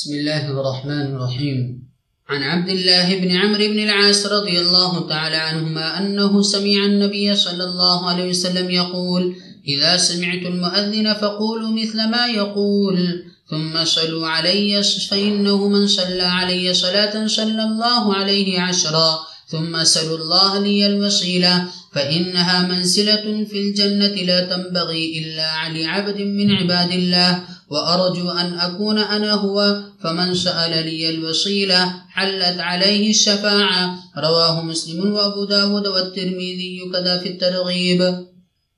بسم الله الرحمن الرحيم. عن عبد الله بن عمرو بن العاص رضي الله تعالى عنهما أنه سمع النبي صلى الله عليه وسلم يقول: إذا سمعت المؤذن فقولوا مثل ما يقول، ثم صلوا علي، فإنه من صلى علي صلاة صلى الله عليه عشرا، ثم سلوا الله لي الوسيلة فإنها منزلة في الجنة لا تنبغي إلا لعبد من عباد الله، وأرجو أن أكون أنا هو، فمن سأل لي الوسيلة حلت عليه الشفاعة. رواه مسلم وأبو داود والترمذي كذا في الترغيب.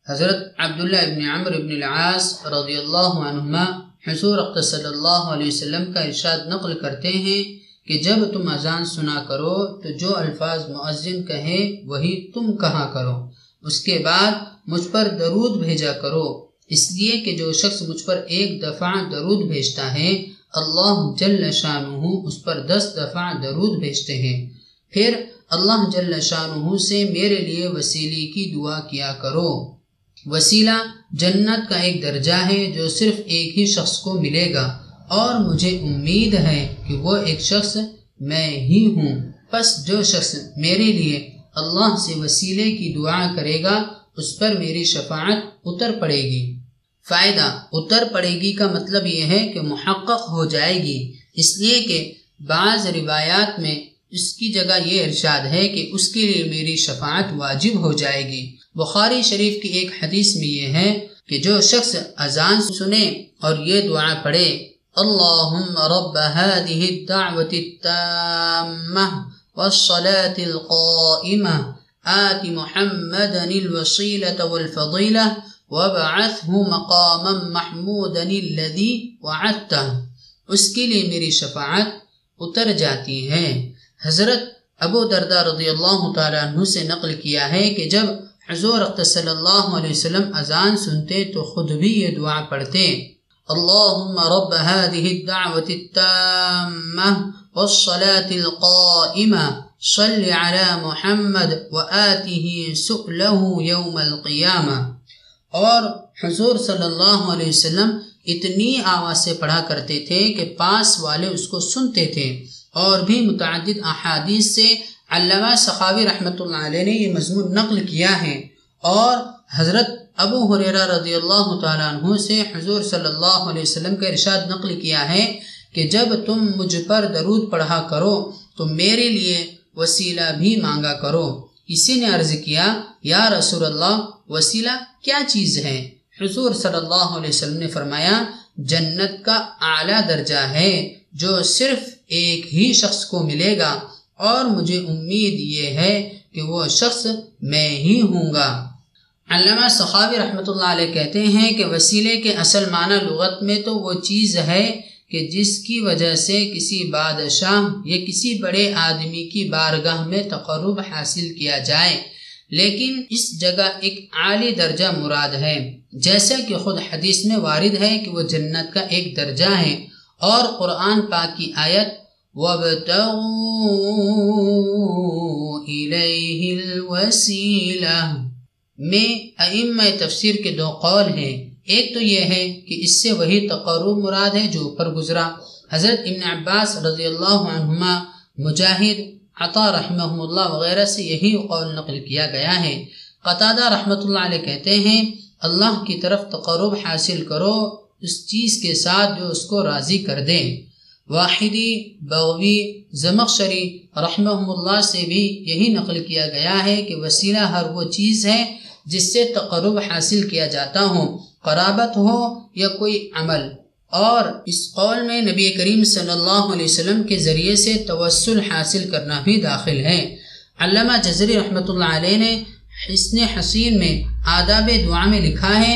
حضرت عبد الله بن عمرو بن العاص رضي اللہ عنہما حضور اقدس صلی اللہ علیہ وسلم کا ارشاد نقل کرتے ہیں کہ جب تم اذان سنا کرو تو جو الفاظ مؤذن کہے وہی تم کہا کرو، اس کے بعد مجھ پر درود بھیجا کرو، اس لیے کہ جو شخص مجھ پر ایک دفعہ درود بھیجتا ہے اللہ جل شانہ اس پر 10 دفعہ درود بھیجتے ہیں. پھر اللہ جل شانہ سے میرے لیے وسیلے کی دعا کیا کرو. وسیلہ جنت کا ایک درجہ ہے جو صرف ایک ہی شخص کو ملے گا، اور مجھے امید ہے کہ وہ ایک شخص میں ہی ہوں. پس جو شخص میرے لیے اللہ سے وسیلے کی دعا کرے گا اس پر میری شفاعت اتر پڑے گی. فائدہ اتر پڑے گی کا مطلب یہ ہے کہ محقق ہو جائے گی، اس لیے کہ بعض روایات میں اس کی جگہ یہ ارشاد ہے کہ اس کے لیے میری شفاعت واجب ہو جائے گی. بخاری شریف کی ایک حدیث میں یہ ہے کہ جو شخص اذان سنے اور یہ دعا پڑھے: اللہم رب هذه الدعوة التامة والصلاة القائمة آت محمدا الوسيلة والفضيلة وابعثه مقاما محمودا الذي وعدته، اس کے لیے میری شفاعت اتر جاتی ہے. حضرت ابو درداء رضی اللہ تعالیٰ عنہ سے نقل کیا ہے کہ جب حضور اقدس صلی اللہ علیہ وسلم اذان سنتے تو خود بھی یہ دعا پڑھتے: اللہم رب هذه الدعوة التامة والصلاة القائمة صل على محمد وآته سؤله يوم القیامة. اور حضور صلی اللہ علیہ وسلم اتنی آواز سے پڑھا کرتے تھے کہ پاس والے اس کو سنتے تھے. اور بھی متعدد احادیث سے علامہ السخاوی رحمۃ اللہ علیہ نے یہ مضمون نقل کیا ہے. اور حضرت ابو حریرہ رضی اللہ تعالیٰ عنہ سے حضور صلی اللہ علیہ وسلم کا ارشاد نقل کیا ہے کہ جب تم مجھ پر درود پڑھا کرو تو میرے لیے وسیلہ بھی مانگا کرو. اسی نے عرض کیا: یا رسول اللہ، وسیلہ کیا چیز ہے؟ حضور صلی اللہ علیہ وسلم نے فرمایا: جنت کا اعلیٰ درجہ ہے جو صرف ایک ہی شخص کو ملے گا، اور مجھے امید یہ ہے کہ وہ شخص میں ہی ہوں گا. علامہ سخاوی رحمۃ اللہ علیہ کہتے ہیں کہ وسیلے کے اصل معنی لغت میں تو وہ چیز ہے کہ جس کی وجہ سے کسی بادشاہ یا کسی بڑے آدمی کی بارگاہ میں تقرب حاصل کیا جائے، لیکن اس جگہ ایک عالی درجہ مراد ہے، جیسا کہ خود حدیث میں وارد ہے کہ وہ جنت کا ایک درجہ ہے. اور قرآن پاک کی آیت وَابْتَغُوا إِلَيْهِ الْوَسِيلَةِ میں ائمہ تفسیر کے دو قول ہیں. ایک تو یہ ہے کہ اس سے وہی تقرب مراد ہے جو اوپر گزرا. حضرت ابن عباس رضی اللہ عنہما، مجاہد، عطا رحمہم اللہ وغیرہ سے یہی قول نقل کیا گیا ہے. قتادہ رحمۃ اللہ علیہ کہتے ہیں: اللہ کی طرف تقرب حاصل کرو اس چیز کے ساتھ جو اس کو راضی کر دیں. الواحدی، بغوی، زمخشری رحمہم اللہ سے بھی یہی نقل کیا گیا ہے کہ وسیلہ ہر وہ چیز ہے جس سے تقرب حاصل کیا جاتا ہو، قرابت ہو یا کوئی عمل. اور اس قول میں نبی کریم صلی اللہ علیہ وسلم کے ذریعے سے توسل حاصل کرنا بھی داخل ہے. علامہ الجزری رحمۃ اللہ علیہ نے حسن حسین میں آداب دعا میں لکھا ہے: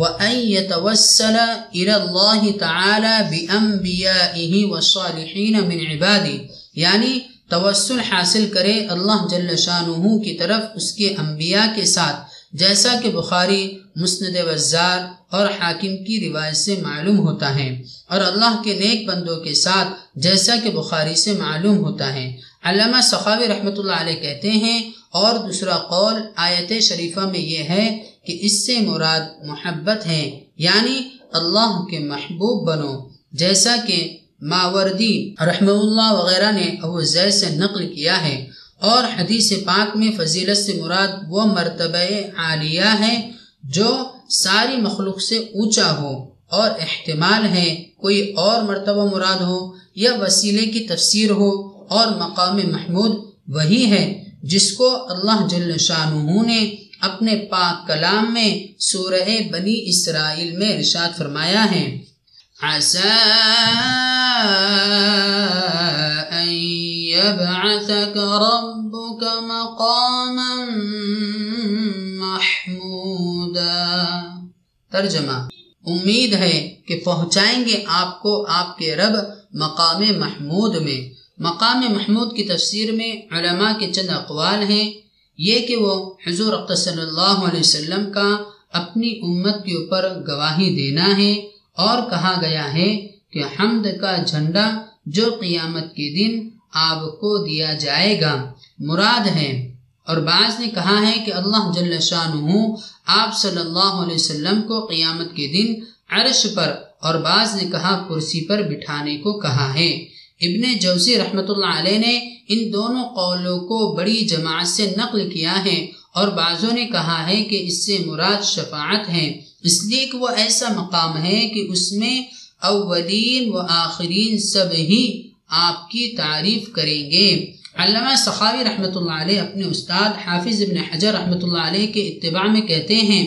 وَأَن يَتَوَسَّلَ إِلَى اللَّهِ تَعَالَى بِأَنْبِيَائِهِ وَالصَّالِحِينَ مِنْ عِبَادِهِ، یعنی توسل حاصل کرے اللہ جل شانہ کی طرف اس کے انبیاء کے ساتھ، جیسا کہ بخاری، مسند وزار اور حاکم کی روایت سے معلوم ہوتا ہے، اور اللہ کے نیک بندوں کے ساتھ، جیسا کہ بخاری سے معلوم ہوتا ہے. علامہ سخاوی رحمۃ اللہ علیہ کہتے ہیں. اور دوسرا قول آیت شریفہ میں یہ ہے کہ اس سے مراد محبت ہے، یعنی اللہ کے محبوب بنو، جیسا کہ मावरदी रहमहुल्लाह वगैरह ने अबू जैद से नकल किया है और हदीस पाक में फजीलत से मुराद वो मरतबे आलिया है जो सारी मखलूक से ऊंचा हो और एहतमाल है कोई और मरतबा मुराद हो या वसीले की तफसीर हो और मकाम महमूद वही है जिसको अल्लाह जल्ल शानुहू ने अपने पाक कलाम में सूरह बनी इसराइल में इरशाद फरमाया है आसा अन यबअसक रब्बुक मकामन महमूदा। तर्जमा, उम्मीद है कि पहुंचाएंगे आपको आपके रब मकाम महमूद में। मकाम महमूद की तफसीर में उलमा के चंद अक़वाल हैं, ये कि वो हुज़ूर अक़दस सल्लल्लाहु अलैहि वसल्लम का अपनी उम्मत के ऊपर गवाही देना है और कहा गया है कि हम्द का झंडा जो क़ियामत के दिन आपको दिया जाएगा मुराद है। और बाज़ ने कहा है कि अल्लाह जल्ल शानुहू आप सल्लल्लाहु अलैहि वसल्लम को क़ियामत के दिन अर्श पर और बाज़ ने कहा कुर्सी पर बिठाने को कहा है। इब्न जौज़ी रहमतुल्लाह अलैह ने इन दोनों कौलों को बड़ी जमात से नकल किया है और बाज़ों ने कहा है कि इससे मुराद शफाअत है, इसलिए कि वह ऐसा मकाम है कि उसमें अव्वलीन व आखिरीन सब ही आपकी तारीफ़ करेंगे। अल्लामा सखावी रहमतुल्लाह अलैह अपने उस्ताद हाफिज़ इब्न हजर रहमतुल्लाह अलैह के इत्तिबा में कहते हैं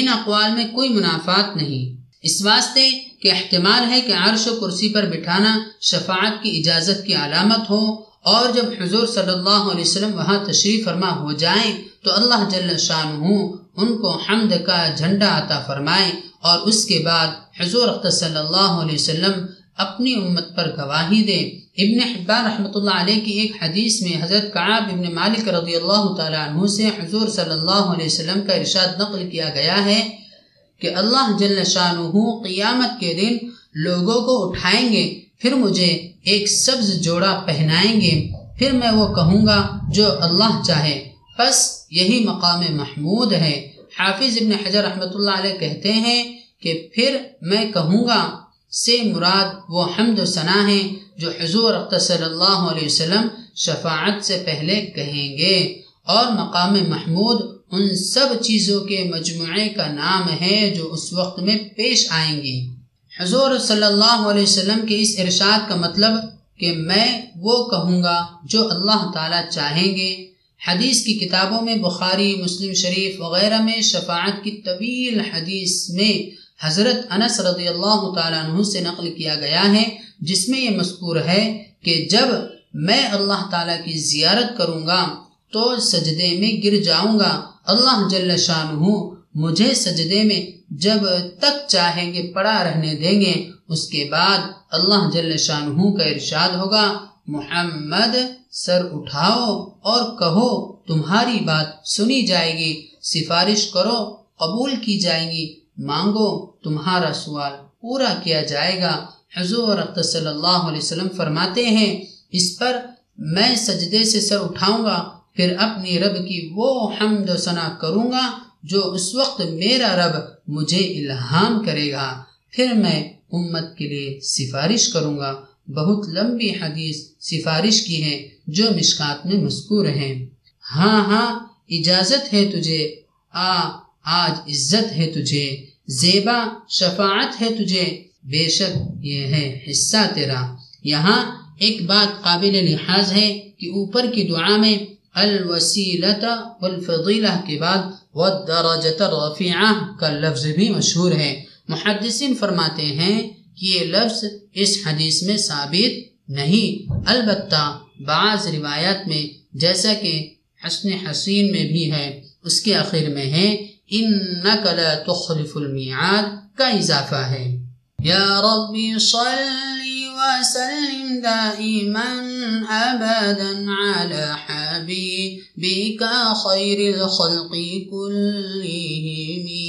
इन अक़वाल में कोई मुनाफ़ात नहीं, इस वास्ते कि एहतमाल है कि अर्श कुर्सी पर बिठाना शफाअत की इजाज़त की अलामत हो और जब हुज़ूर सल्लल्लाहु अलैहि वसल्लम वहाँ तशरीफ़ फरमा हो जाएं तो अल्लाह जल्ल शानुहू उनको हम्द का झंडा अता फरमाए और उसके बाद हुज़ूर अक़दस सल्लल्लाहु अलैहि वसल्लम अपनी उम्मत पर गवाही दें। इब्न हिब्बान रहमतुल्लाह अलैह की एक हदीस में हज़रत कआब बिन मालिक रज़ियल्लाहु तआला अन्हु से हुज़ूर सल्लल्लाहु अलैहि वसल्लम का इरशाद नकल किया गया है कि अल्लाह जल्ल शानुहू क़ियामत के दिन लोगों को उठाएंगे, फिर मुझे एक सब्ज जोड़ा पहनाएंगे, फिर मैं वो कहूँगा जो अल्लाह चाहे, बस यही मकाम महमूद है। हाफिज़ इब्न हजर रहमतुल्लाह अलैह कहते हैं कि फिर मैं कहूँगा से मुराद वो हम्द व सना है जो हुज़ूर अक़दस सल्लल्लाहु अलैहि वसल्लम शफाअत से पहले कहेंगे और मकाम महमूद उन सब चीज़ों के मजमुए का नाम है जो उस वक्त में पेश आएंगी। हुज़ूर सल्लल्लाहु अलैहि वसल्लम के इस इरशाद का मतलब कि मैं वो कहूँगा जो अल्लाह ताला चाहेंगे। हदीस की किताबों में बुखारी, मुस्लिम शरीफ वगैरह में शफाअत की तवील हदीस में हज़रत अनस रज़ियल्लाहु ताला अन्हु से नकल किया गया है जिसमें यह मज़कूर है कि जब मैं अल्लाह ताला की ज़ियारत करूँगा तो सजदे में गिर जाऊँगा, अल्लाह जल्ल शानुहू मुझे सजदे में जब तक चाहेंगे पड़ा रहने देंगे। उसके बाद अल्लाह जल्ल शानुहू का इरशाद होगा मुहम्मद सर उठाओ और कहो तुम्हारी बात सुनी जाएगी, सिफारिश करो कबूल की जाएगी, मांगो तुम्हारा सवाल पूरा किया जाएगा। हुज़ूर अक़दस सल्लल्लाहु अलैहि वसल्लम फरमाते हैं इस पर मैं सजदे से सर उठाऊँगा फिर अपने रब की वो हम्द व सना करूँगा जो उस वक्त मेरा रब मुझे इल्हाम करेगा, फिर मैं उम्मत के लिए सिफारिश करूँगा। बहुत लंबी हदीस सिफारिश की है जो मिशकात में मज़कूर है। हाँ हाँ इजाज़त है तुझे, आ आज इज्जत है तुझे, ज़ेबा शफाअत है तुझे, बेशक ये है हिस्सा तेरा। यहाँ एक बात काबिल लिहाज है कि ऊपर की दुआ में अल-वसीलता वल-फज़ीला के बाद वद्दरजत रफ़ीआ का लफ्ज़ भी मशहूर है। मुहद्दिसीन फरमाते हैं कि ये लफ्ज़ इस हदीस में साबित नहीं, अलबत्ता बाज़ रिवायात में जैसा कि हस्न हसीन में भी है उसके आखिर में है इन्नक ला तुख़लिफ़ुल मिआद का इजाफा है। या रब्बी सल्ली वसल्लिम दाइमन अबदन अला हबीबिका खैरिल खल्क़ि कुल्लिहिम